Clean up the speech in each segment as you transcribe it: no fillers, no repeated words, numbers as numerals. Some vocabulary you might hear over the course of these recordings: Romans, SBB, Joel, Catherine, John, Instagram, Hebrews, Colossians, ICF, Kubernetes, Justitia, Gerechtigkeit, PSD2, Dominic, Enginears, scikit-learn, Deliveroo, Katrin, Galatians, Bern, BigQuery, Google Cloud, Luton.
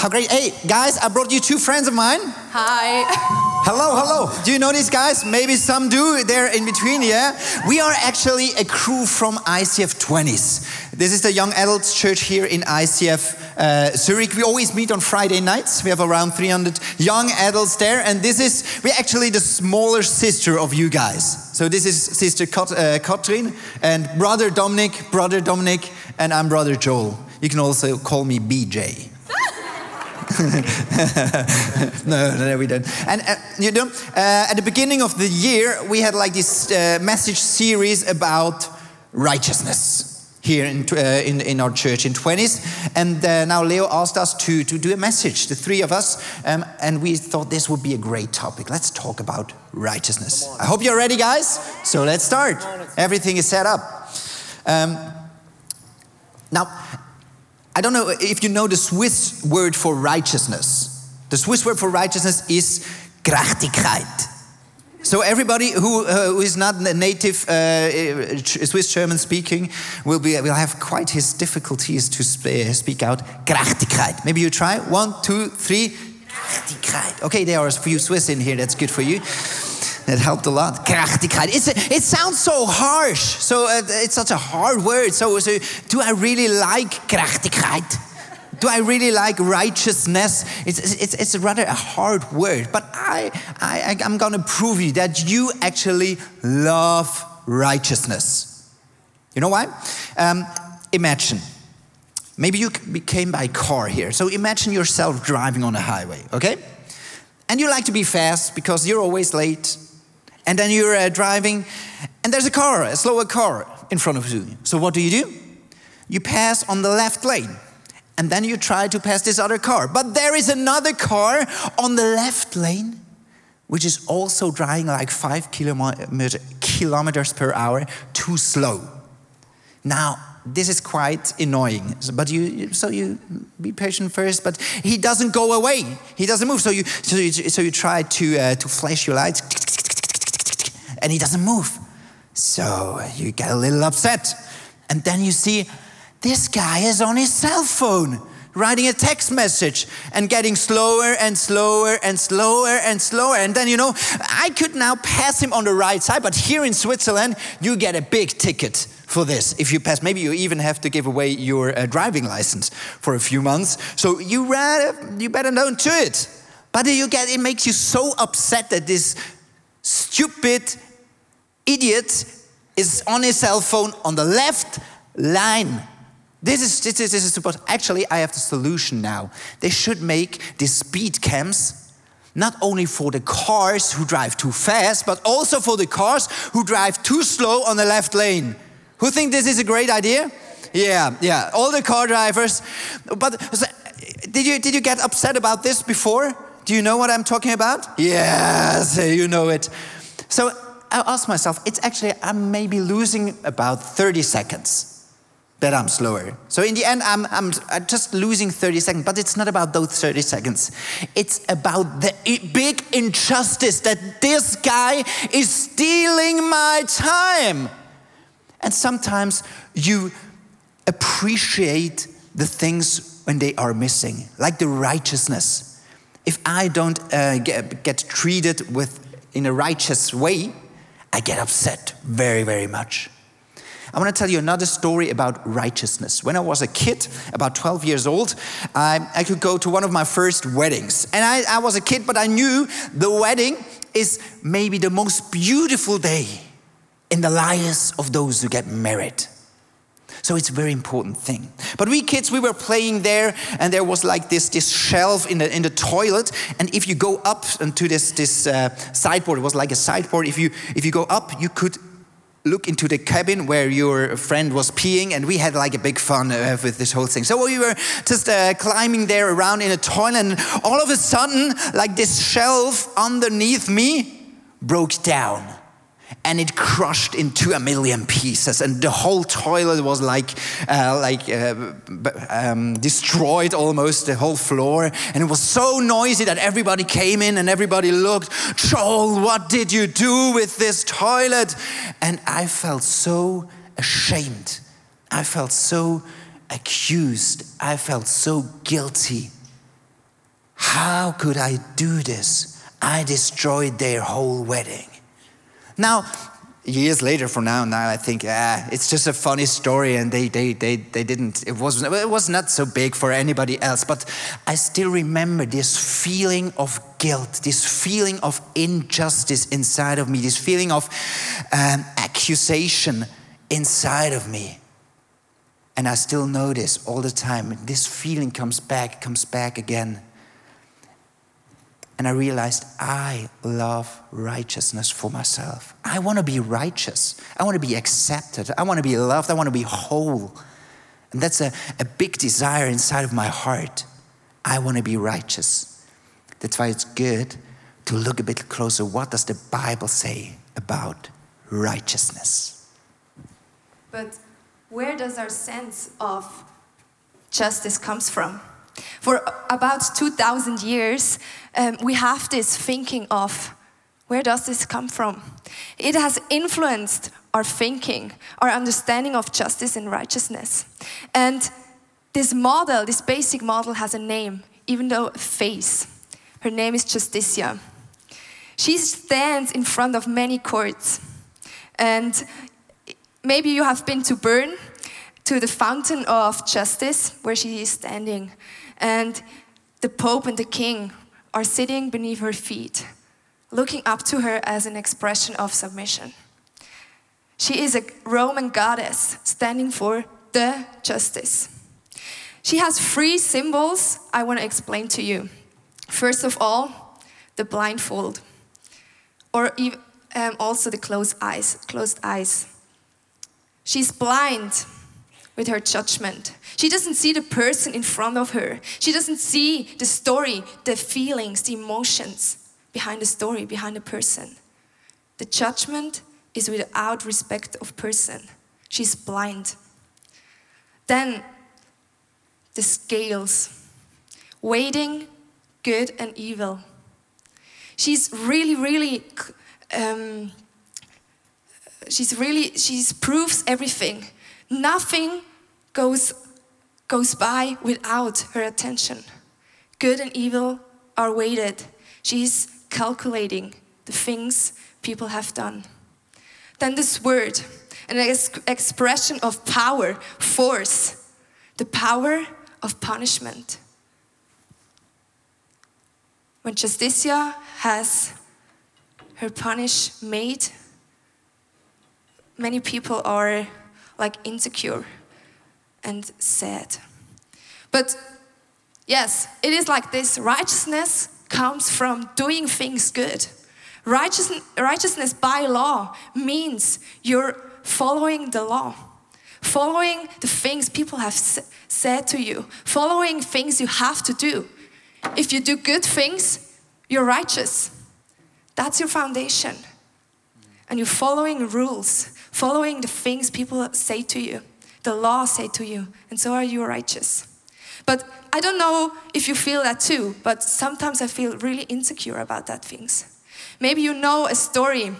How great. Hey, guys, I brought you two friends of mine. Hi. Hello, hello. Do you know these guys? Maybe some do. They're in between, yeah? We are actually a crew from ICF 20s. This is the young adults church here in ICF Zurich. We always meet on Friday nights. We have around 300 young adults there. And this is, we're actually the smaller sister of you guys. So this is Sister Katrin and Brother Dominic, and I'm Brother Joel. You can also call me BJ. No, we don't. And you know, at the beginning of the year, we had like this message series about righteousness here in our church in 20s. And now Leo asked us to do a message, the three of us, and we thought this would be a great topic. Let's talk about righteousness. I hope you're ready, guys. So let's start. Everything is set up. Now. I don't know if you know the Swiss word for righteousness. The Swiss word for righteousness is Gerechtigkeit. So everybody who is not native Swiss German speaking will have quite his difficulties to speak out Gerechtigkeit. Maybe you try. 1, 2, 3. Gerechtigkeit. Okay, there are a few Swiss in here. That's good for you. That helped a lot. Gerechtigkeit. It sounds so harsh. So it's such a hard word. So do I really like Gerechtigkeit? Do I really like righteousness? It's rather a hard word. But I'm going to prove you that you actually love righteousness. You know why? Imagine. Maybe you came by car here. So imagine yourself driving on a highway, okay? And you like to be fast because you're always late. And then you're driving and there's a slower car in front of you. So what do? You pass on the left lane and then you try to pass this other car. But there is another car on the left lane, which is also driving like 5 kilometers per hour too slow. Now, this is quite annoying, but you be patient first. But he doesn't go away; he doesn't move. So you try to flash your lights, and he doesn't move. So you get a little upset, and then you see this guy is on his cell phone, writing a text message and getting slower and slower and slower and slower. And then, you know, I could now pass him on the right side, but here in Switzerland, you get a big ticket for this. If you pass, maybe you even have to give away your driving license for a few months. So you better don't do it. But it makes you so upset that this stupid idiot is on his cell phone on the left line. This is super. Actually, I have the solution now. They should make these speed cams not only for the cars who drive too fast, but also for the cars who drive too slow on the left lane. Who think this is a great idea? Yeah. All the car drivers. But did you get upset about this before? Do you know what I'm talking about? Yes, you know it. So I asked myself, I'm maybe losing about 30 seconds. That I'm slower. So in the end, I'm just losing 30 seconds, but it's not about those 30 seconds. It's about the big injustice that this guy is stealing my time. And sometimes you appreciate the things when they are missing, like the righteousness. If I don't get treated in a righteous way, I get upset very, very much. I want to tell you another story about righteousness. When I was a kid, about 12 years old, I could go to one of my first weddings. And I was a kid, but I knew the wedding is maybe the most beautiful day in the lives of those who get married. So it's a very important thing. But we kids, we were playing there, and there was like this shelf in the toilet. And if you go up onto this sideboard, it was like a sideboard. If you go up, you could look into the cabin where your friend was peeing, and we had like a big fun with this whole thing. So we were just climbing there around in a toilet, and all of a sudden, like this shelf underneath me broke down and it crushed into 1,000,000 pieces, and the whole toilet was destroyed almost, the whole floor. And it was so noisy that everybody came in and everybody looked, "Joel, what did you do with this toilet?" And I felt so ashamed. I felt so accused. I felt so guilty. How could I do this? I destroyed their whole wedding. Now, years later from now I think, it's just a funny story, and they didn't, it was not so big for anybody else. But I still remember this feeling of guilt, this feeling of injustice inside of me, this feeling of accusation inside of me. And I still know this all the time. This feeling comes back again. And I realized I love righteousness for myself. I want to be righteous. I want to be accepted. I want to be loved. I want to be whole. And that's a big desire inside of my heart. I want to be righteous. That's why it's good to look a bit closer. What does the Bible say about righteousness? But where does our sense of justice comes from? For about 2,000 years, we have this thinking of, where does this come from? It has influenced our thinking, our understanding of justice and righteousness. And this model, this basic model, has a name, even though a face. Her name is Justitia. She stands in front of many courts. And maybe you have been to Bern, to the fountain of justice, where she is standing. And the Pope and the King are sitting beneath her feet, looking up to her as an expression of submission. She is a Roman goddess standing for the justice. She has three symbols I want to explain to you. First of all, the blindfold, or also the closed eyes. She's blind with her judgment. She doesn't see the person in front of her. She doesn't see the story, the feelings, the emotions behind the story, behind the person. The judgment is without respect of person. She's blind. Then the scales, weighing good and evil. She's she proves everything. Nothing goes by without her attention. Good and evil are weighted. She's calculating the things people have done. Then the sword, an expression of power, force, the power of punishment. When Justitia has her punish made, many people are like insecure and sad. But yes, it is like this. Righteousness comes from doing things good. Righteousness by law means you're following the law, following the things people have said to you, following things you have to do. If you do good things, you're righteous. That's your foundation. And you're following rules, following the things people say to you, the law say to you, and so are you righteous. But I don't know if you feel that too, but sometimes I feel really insecure about that things. Maybe you know a story,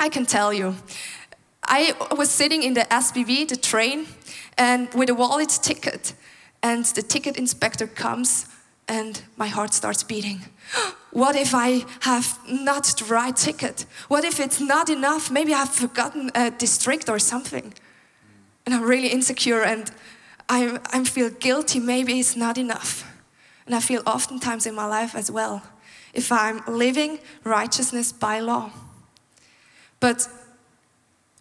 I can tell you. I was sitting in the SBB, the train, and with a wallet ticket, and the ticket inspector comes and my heart starts beating. What if I have not the right ticket? What if it's not enough? Maybe I've forgotten a district or something. And I'm really insecure and I feel guilty. Maybe it's not enough. And I feel oftentimes in my life as well, if I'm living righteousness by law. But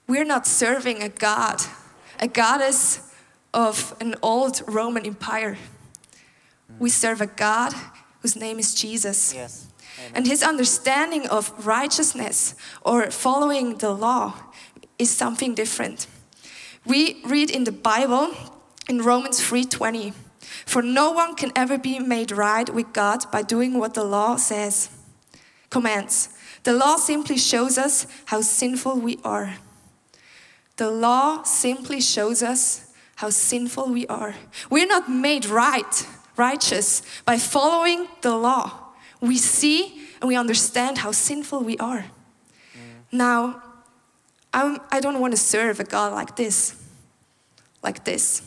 we're not serving a god, a goddess of an old Roman empire. We serve a God whose name is Jesus. Yes. And his understanding of righteousness or following the law is something different. We read in the Bible in Romans 3:20, for no one can ever be made right with God by doing what the law says, commands. The law simply shows us how sinful we are. The law simply shows us how sinful we are. We're not made righteous by following the law. We see and we understand how sinful we are. Now, I don't want to serve a God like this.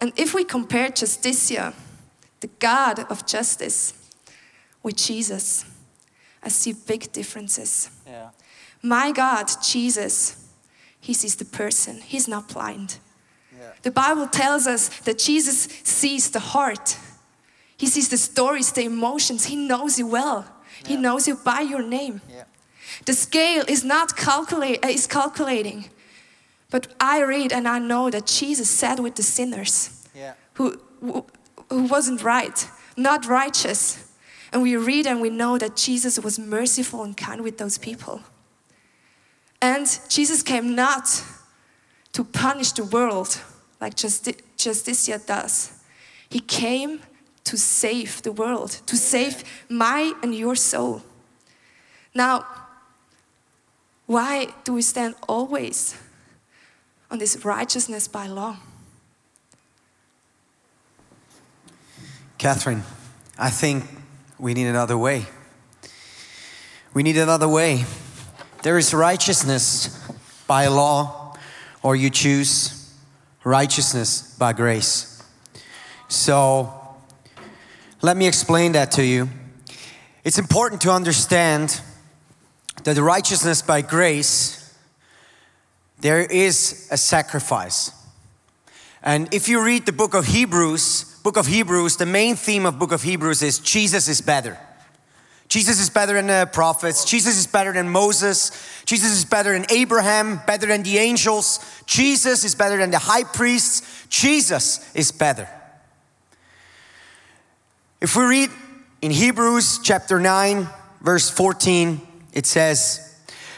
And if we compare Justitia, the God of justice, with Jesus, I see big differences. Yeah. My God, Jesus, he sees the person. He's not blind. Yeah. The Bible tells us that Jesus sees the heart. He sees the stories, the emotions. He knows you well. Yeah. He knows you by your name. Yeah. The scale is not calculating. But I read and I know that Jesus sat with the sinners, yeah, who wasn't right, not righteous. And we read and we know that Jesus was merciful and kind with those people. And Jesus came not to punish the world like Justitia does. He came to save the world, to save my and your soul. Now, why do we stand always on this righteousness by law? Catherine, I think we need another way. We need another way. There is righteousness by law, or you choose righteousness by grace. So let me explain that to you. It's important to understand that the righteousness by grace, there is a sacrifice. And if you read the book of Hebrews, the main theme of book of Hebrews is Jesus is better. Jesus is better than the prophets. Jesus is better than Moses. Jesus is better than Abraham, better than the angels. Jesus is better than the high priests. Jesus is better. If we read in Hebrews chapter 9, verse 14, it says,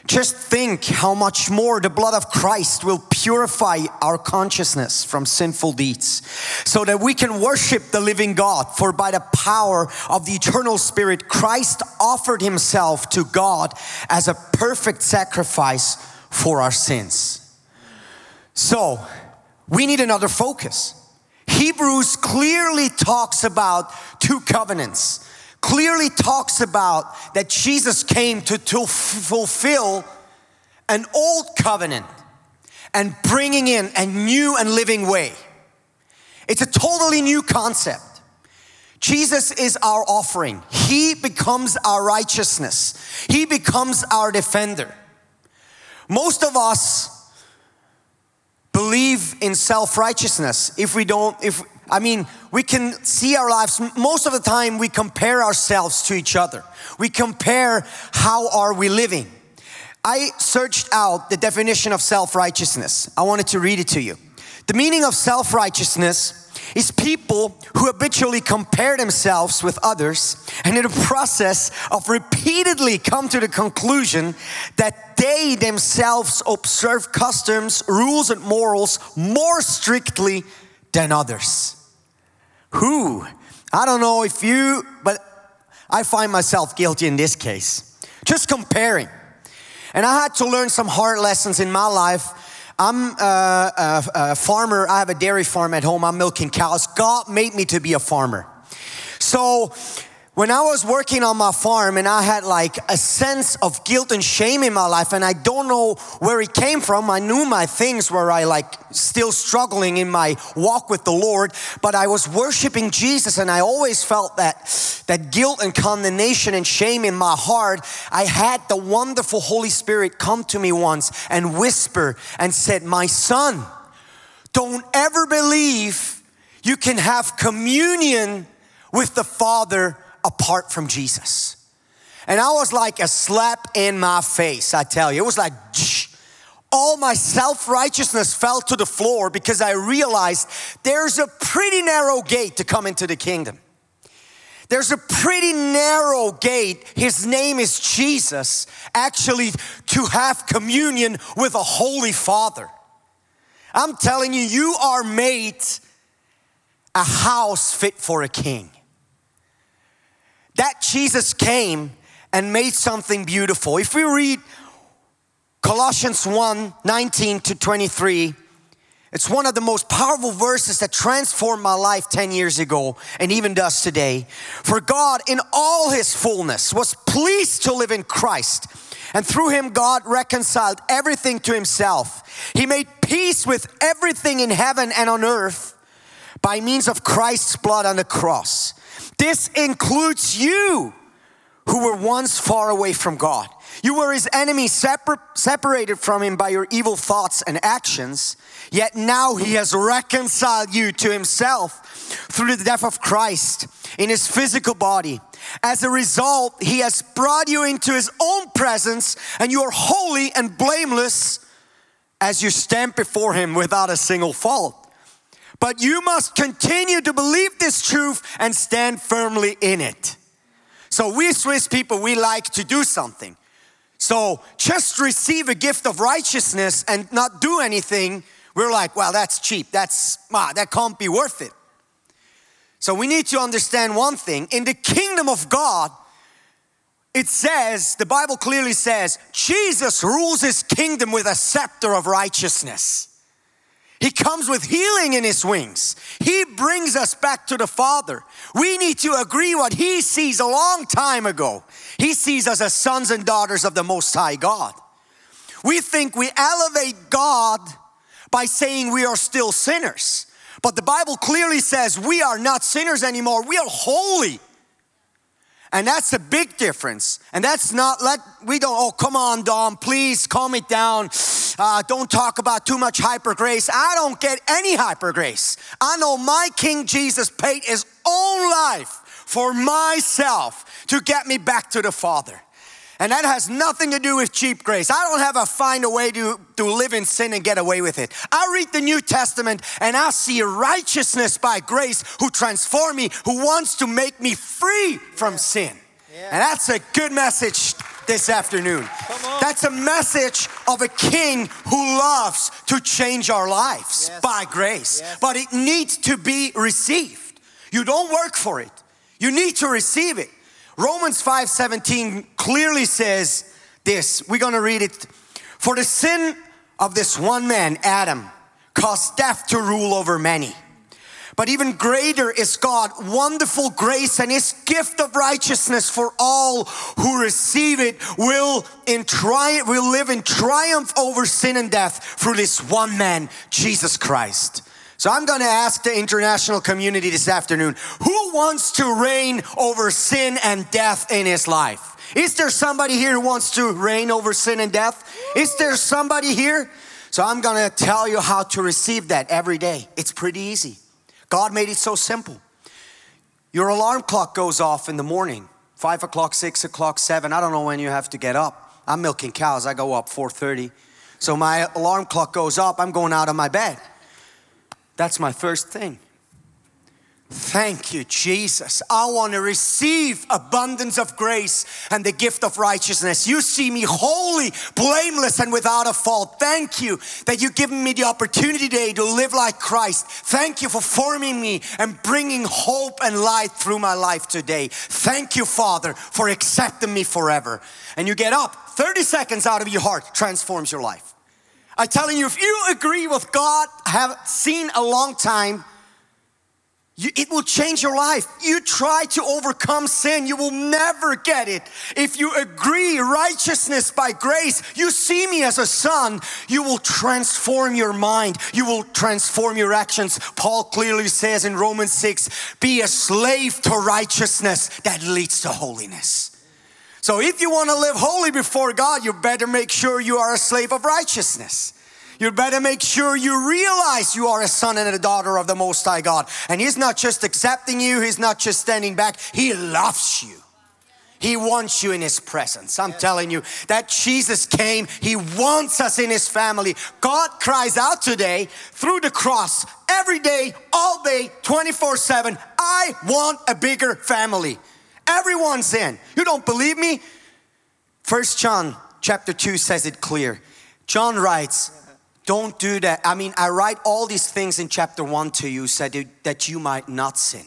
"Just think how much more the blood of Christ will purify our consciousness from sinful deeds, so that we can worship the living God. For by the power of the eternal Spirit, Christ offered himself to God as a perfect sacrifice for our sins." So we need another focus. Hebrews clearly talks about two covenants. Clearly talks about that Jesus came to fulfill an old covenant and bringing in a new and living way. It's a totally new concept. Jesus is our offering. He becomes our righteousness. He becomes our defender. Most of us believe in self-righteousness. We can see our lives. Most of the time we compare ourselves to each other. We compare how are we living. I searched out the definition of self-righteousness. I wanted to read it to you. The meaning of self-righteousness is people who habitually compare themselves with others and in the process of repeatedly come to the conclusion that they themselves observe customs, rules, and morals more strictly than others. Who? I don't know if you, but I find myself guilty in this case. Just comparing. And I had to learn some hard lessons in my life. I'm a farmer. I have a dairy farm at home. I'm milking cows. God made me to be a farmer. So when I was working on my farm and I had like a sense of guilt and shame in my life, and I don't know where it came from. I knew my things were still struggling in my walk with the Lord, but I was worshiping Jesus and I always felt that guilt and condemnation and shame in my heart. I had the wonderful Holy Spirit come to me once and whisper and said, "My son, don't ever believe you can have communion with the Father apart from Jesus." And I was like a slap in my face, I tell you. It was like, all my self-righteousness fell to the floor because I realized there's a pretty narrow gate to come into the kingdom. There's a pretty narrow gate, his name is Jesus, actually to have communion with a holy Father. I'm telling you, you are made a house fit for a king. That Jesus came and made something beautiful. If we read Colossians 1:19 to 23, it's one of the most powerful verses that transformed my life 10 years ago and even does today. "For God in all his fullness was pleased to live in Christ, and through him God reconciled everything to himself. He made peace with everything in heaven and on earth by means of Christ's blood on the cross. This includes you who were once far away from God. You were his enemies, separated from him by your evil thoughts and actions. Yet now he has reconciled you to himself through the death of Christ in his physical body. As a result, he has brought you into his own presence, and you are holy and blameless as you stand before him without a single fault. But you must continue to believe this truth and stand firmly in it. So we Swiss people, we like to do something. So just receive a gift of righteousness and not do anything, we're like, well, that's cheap. That can't be worth it. So we need to understand one thing. In the kingdom of God, it says, the Bible clearly says, Jesus rules his kingdom with a scepter of righteousness. He comes with healing in his wings. He brings us back to the Father. We need to agree what he sees a long time ago. He sees us as sons and daughters of the Most High God. We think we elevate God by saying we are still sinners. But the Bible clearly says we are not sinners anymore. We are holy. And that's a big difference. And that's not, oh, come on, Dom, please calm it down. Don't talk about too much hyper grace. I don't get any hyper grace. I know my King Jesus paid his own life for myself to get me back to the Father. And that has nothing to do with cheap grace. I don't have a find a way to live in sin and get away with it. I read the New Testament and I see righteousness by grace who transforms me, who wants to make me free from sin. Yeah. And that's a good message this afternoon. That's a message of a king who loves to change our lives by grace. Yes. But it needs to be received. You don't work for it. You need to receive it. Romans 5:17 clearly says this. We're going to read it. For the sin of this one man, Adam, caused death to rule over many. But even greater is God's wonderful grace, and his gift of righteousness for all who receive it will live in triumph over sin and death through this one man, Jesus Christ. So I'm going to ask the international community this afternoon, who wants to reign over sin and death in his life? Is there somebody here who wants to reign over sin and death? Is there somebody here? So I'm going to tell you how to receive that every day. It's pretty easy. God made it so simple. Your alarm clock goes off in the morning, 5 o'clock, 6 o'clock, 7. I don't know when you have to get up. I'm milking cows. I go up 4:30. So my alarm clock goes up. I'm going out of my bed. That's my first thing. Thank you, Jesus. I want to receive abundance of grace and the gift of righteousness. You see me holy, blameless, and without a fault. Thank you that you've given me the opportunity today to live like Christ. Thank you for forming me and bringing hope and light through my life today. Thank you, Father, for accepting me forever. And you get up, 30 seconds out of your heart transforms your life. I'm telling you, if you agree with God, have seen a long time, it will change your life. You try to overcome sin, you will never get it. If you agree righteousness by grace, you see me as a son, you will transform your mind. You will transform your actions. Paul clearly says in Romans 6, be a slave to righteousness that leads to holiness. So if you want to live holy before God, you better make sure you are a slave of righteousness. You better make sure you realize you are a son and a daughter of the Most High God. And he's not just accepting you. He's not just standing back. He loves you. He wants you in his presence. I'm telling you that Jesus came. He wants us in his family. God cries out today through the cross every day, all day, 24/7. I want a bigger family. Everyone's in. You don't believe me? 1 John chapter 2 says it clear. John writes, don't do that. I write all these things in chapter 1 to you so that you might not sin.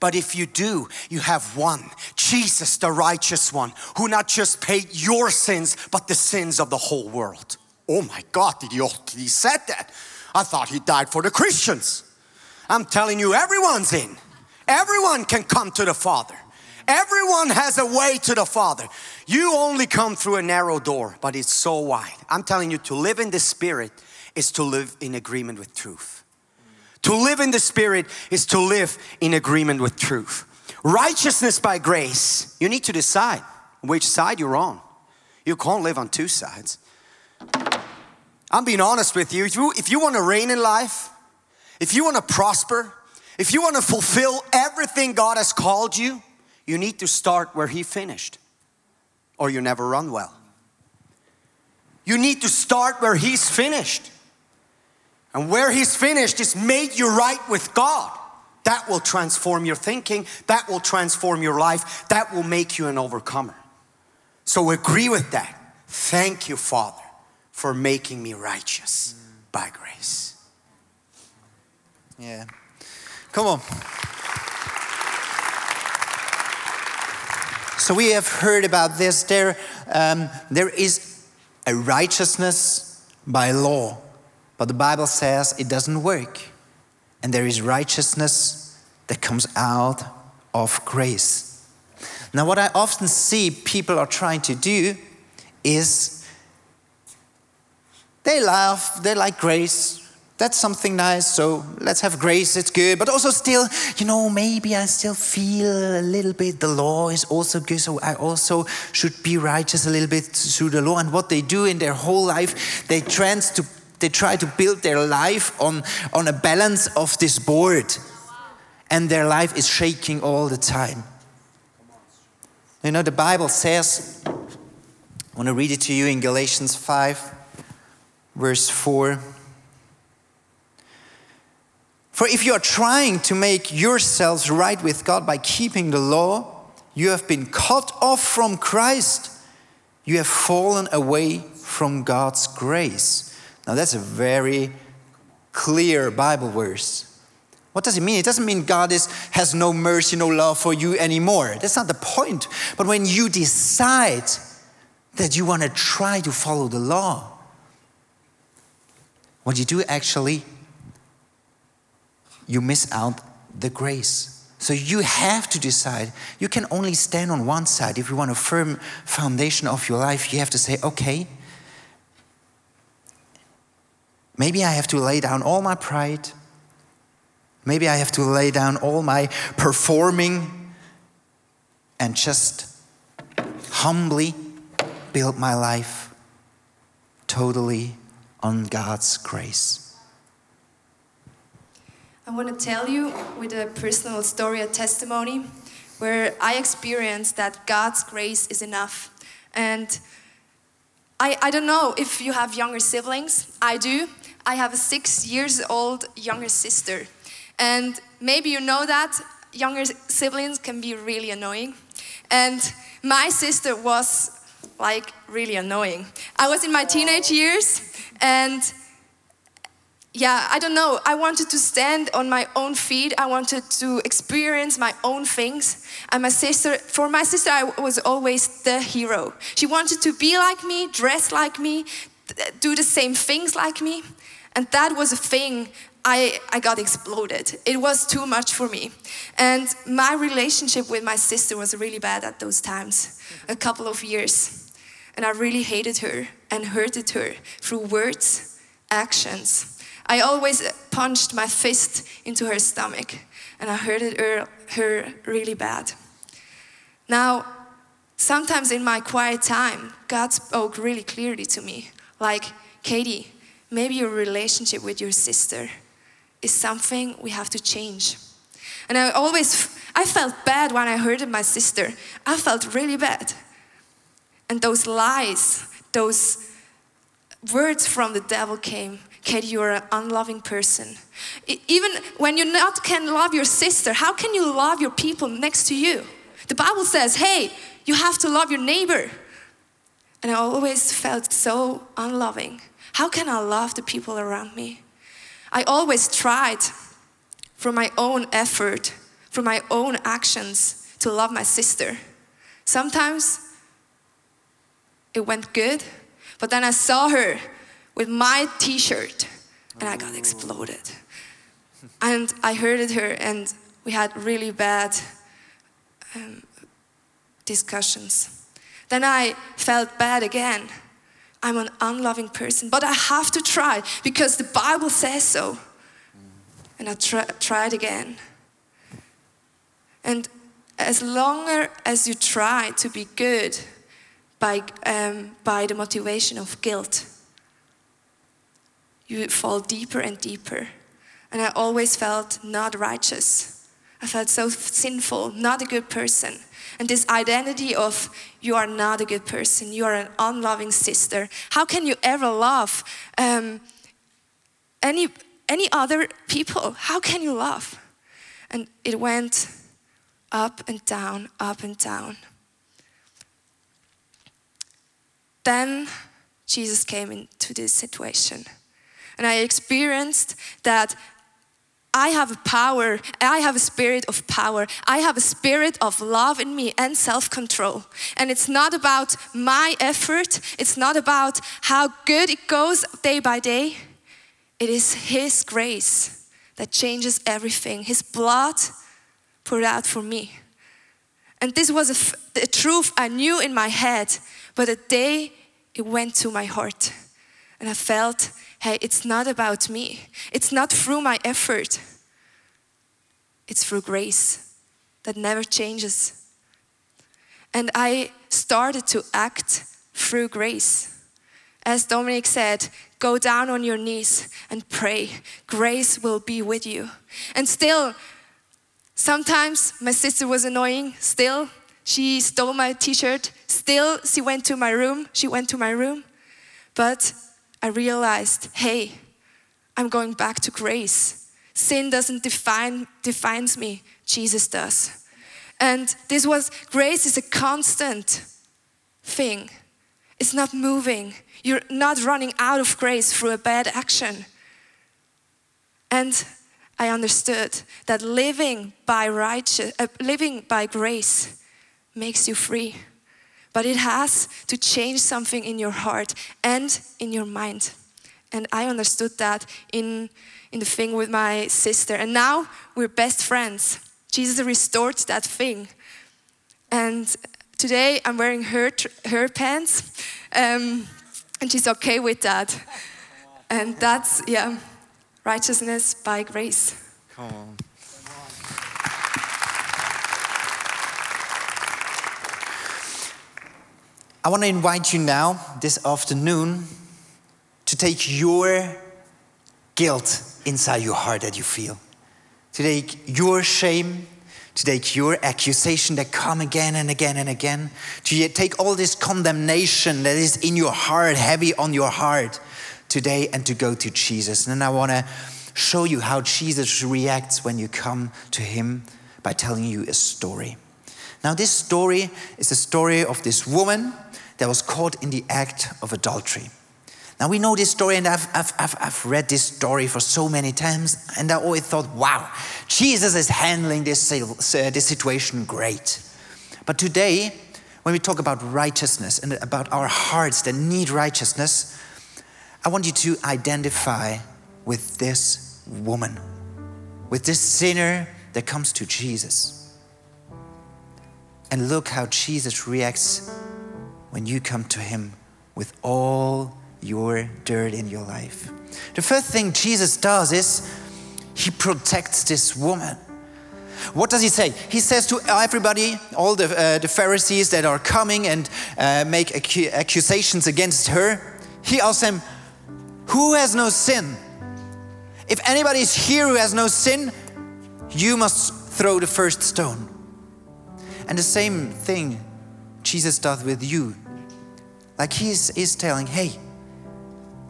But if you do, you have one, Jesus, the righteous one, who not just paid your sins, but the sins of the whole world. Oh my God, he said that. I thought he died for the Christians. I'm telling you, everyone's in. Everyone can come to the Father. Everyone has a way to the Father. You only come through a narrow door, but it's so wide. I'm telling you, to live in the Spirit is to live in agreement with truth. To live in the Spirit is to live in agreement with truth. Righteousness by grace, you need to decide. which side you're on. You can't live on two sides. I'm being honest with you. If you want to reign in life, if you want to prosper, if you want to fulfill everything God has called you, you need to start where He finished, or you never run well. You need to start where He's finished. And where He's finished is made you right with God. That will transform your thinking. That will transform your life. That will make you an overcomer. So agree with that. Thank you, Father, for making me righteous by grace. Yeah. Come on. So we have heard about this. There is a righteousness by law, but the Bible says it doesn't work. And there is righteousness that comes out of grace. Now, what I often see people are trying to do is they like grace. That's something nice, so let's have grace, it's good. But also still, maybe I still feel a little bit the law is also good, so I also should be righteous a little bit through the law. And what they do in their whole life, they try to build their life on a balance of this board. And their life is shaking all the time. The Bible says, I want to read it to you in Galatians 5, verse 4. For if you are trying to make yourselves right with God by keeping the law, you have been cut off from Christ. You have fallen away from God's grace. Now that's a very clear Bible verse. What does it mean? It doesn't mean God has no mercy, no love for you anymore. That's not the point. But when you decide that you want to try to follow the law, what you do actually, you miss out the grace. So you have to decide. You can only stand on one side. If you want a firm foundation of your life, you have to say, okay, maybe I have to lay down all my pride. Maybe I have to lay down all my performing and just humbly build my life totally on God's grace. I want to tell you with a personal story, a testimony, where I experienced that God's grace is enough. And I don't know if you have younger siblings. I do. I have a 6-year-old younger sister. And maybe you know that younger siblings can be really annoying. And my sister was like really annoying. I was in my teenage years and I don't know. I wanted to stand on my own feet. I wanted to experience my own things. And for my sister, I was always the hero. She wanted to be like me, dress like me, do the same things like me. And that was a thing. I got exploded. It was too much for me. And my relationship with my sister was really bad at those times, a couple of years. And I really hated her and hurted her through words, actions. I always punched my fist into her stomach and I hurted her really bad. Now, sometimes in my quiet time, God spoke really clearly to me, like, Katie, maybe your relationship with your sister is something we have to change. And I felt bad when I hurted my sister. I felt really bad. And those lies, those words from the devil came. Katie, you're an unloving person. Even when you not can love your sister, how can you love your people next to you? The Bible says, hey, you have to love your neighbor. And I always felt so unloving. How can I love the people around me? I always tried from my own effort, from my own actions to love my sister. Sometimes it went good, but then I saw her with my t-shirt and I got exploded. And I hurted her and we had really bad discussions. Then I felt bad again. I'm an unloving person, but I have to try because the Bible says so. And I tried again. And as long as you try to be good by the motivation of guilt. You fall deeper and deeper. And I always felt not righteous. I felt so sinful, not a good person. And this identity of you are not a good person, you are an unloving sister. How can you ever love any other people? How can you love? And it went up and down, up and down. Then Jesus came into this situation. And I experienced that I have a power, I have a spirit of power. I have a spirit of love in me and self-control. And it's not about my effort. It's not about how good it goes day by day. It is His grace that changes everything. His blood poured out for me. And this was a truth I knew in my head, but a day it went to my heart. And I felt, hey, it's not about me. It's not through my effort. It's through grace that never changes. And I started to act through grace. As Dominic said, go down on your knees and pray. Grace will be with you. And still, sometimes my sister was annoying. Still, she stole my t-shirt. Still, she went to my room. But I realized, hey, I'm going back to grace. Sin doesn't defines me, Jesus does. And this was, grace is a constant thing. It's not moving. You're not running out of grace through a bad action. And I understood that living by grace makes you free. But it has to change something in your heart and in your mind. And I understood that in the thing with my sister. And now we're best friends. Jesus restored that thing. And today I'm wearing her pants. And she's okay with that. And that's, righteousness by grace. Come on. I want to invite you now, this afternoon, to take your guilt inside your heart that you feel. To take your shame, to take your accusation that come again and again and again. To take all this condemnation that is in your heart, heavy on your heart today, and to go to Jesus. And then I want to show you how Jesus reacts when you come to Him by telling you a story. Now this story is the story of this woman that was caught in the act of adultery. Now we know this story, and I've read this story for so many times, and I always thought, wow, Jesus is handling this situation great. But today, when we talk about righteousness and about our hearts that need righteousness, I want you to identify with this woman, with this sinner that comes to Jesus. And look how Jesus reacts when you come to Him with all your dirt in your life. The first thing Jesus does is He protects this woman. What does He say? He says to everybody, all the Pharisees that are coming and make accusations against her, He asks them, who has no sin? If anybody is here who has no sin, you must throw the first stone. And the same thing Jesus does with you. Like He is telling, hey,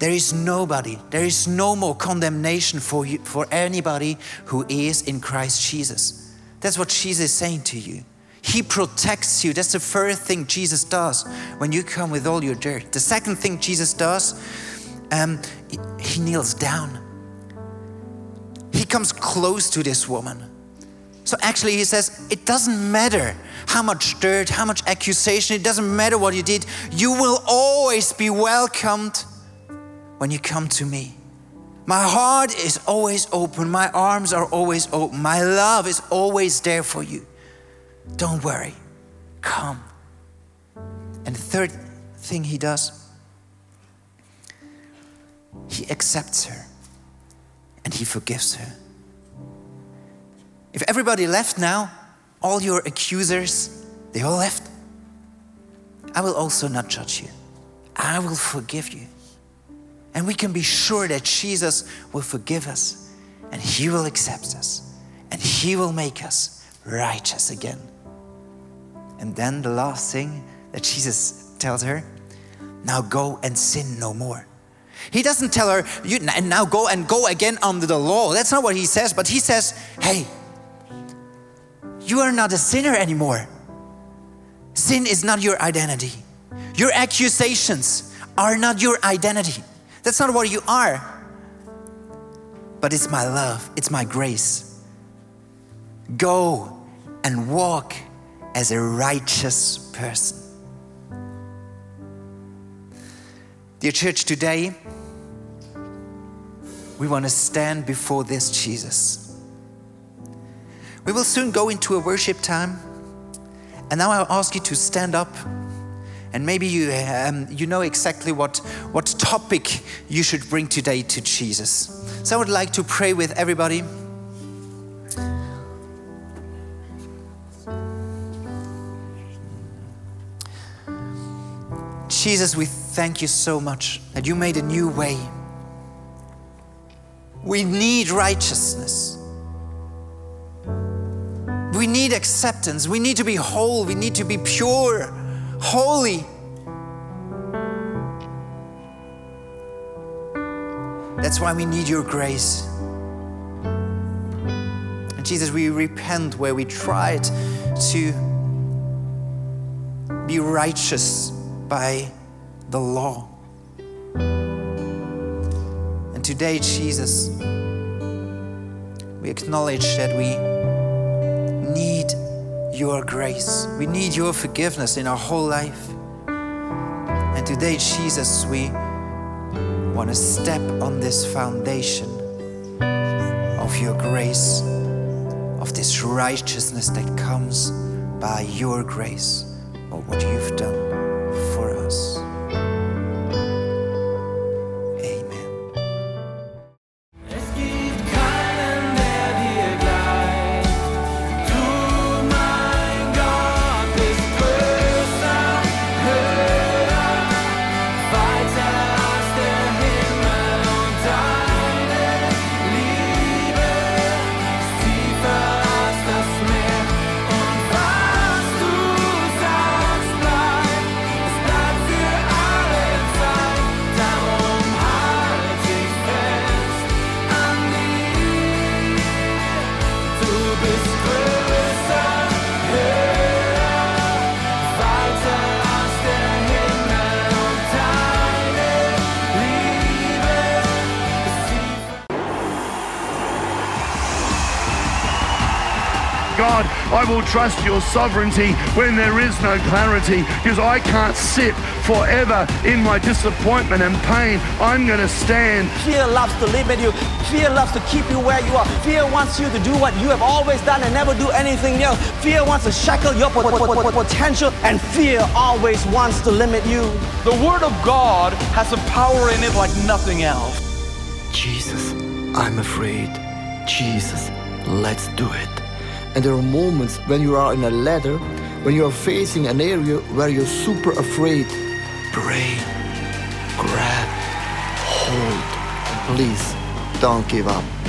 there is nobody, there is no more condemnation for you, for anybody who is in Christ Jesus. That's what Jesus is saying to you. He protects you. That's the first thing Jesus does when you come with all your dirt. The second thing Jesus does, He kneels down. He comes close to this woman. So actually He says, it doesn't matter how much dirt, how much accusation, it doesn't matter what you did. You will always be welcomed when you come to me. My heart is always open. My arms are always open. My love is always there for you. Don't worry, come. And the third thing He does, He accepts her and He forgives her. If everybody left now, all your accusers, they all left. I will also not judge you. I will forgive you. And we can be sure that Jesus will forgive us and He will accept us and He will make us righteous again. And then the last thing that Jesus tells her, now go and sin no more. He doesn't tell her, you and now go and go again under the law. That's not what He says, but He says, hey, you are not a sinner anymore. Sin is not your identity. Your accusations are not your identity. That's not what you are. But it's my love, it's my grace. Go and walk as a righteous person. Dear church, today we want to stand before this Jesus. We will soon go into a worship time, and now I'll ask you to stand up, and maybe you know exactly what topic you should bring today to Jesus. So I would like to pray with everybody. Jesus, we thank you so much that you made a new way. We need righteousness. We need acceptance. We need to be whole. We need to be pure, holy. That's why we need your grace. And Jesus, we repent where we tried to be righteous by the law. And today, Jesus, we acknowledge that we need your grace. We need your forgiveness in our whole life. And today, Jesus, we want to step on this foundation of your grace, of this righteousness that comes by your grace or what you've done for us. I will trust your sovereignty when there is no clarity, because I can't sit forever in my disappointment and pain. I'm going to stand. Fear loves to live in you. Fear loves to keep you where you are. Fear wants you to do what you have always done and never do anything else. Fear wants to shackle your potential, and fear always wants to limit you. The Word of God has a power in it like nothing else. Jesus, I'm afraid. Jesus, let's do it. And there are moments when you are in a ladder, when you are facing an area where you're super afraid. Pray, grab, hold, please don't give up.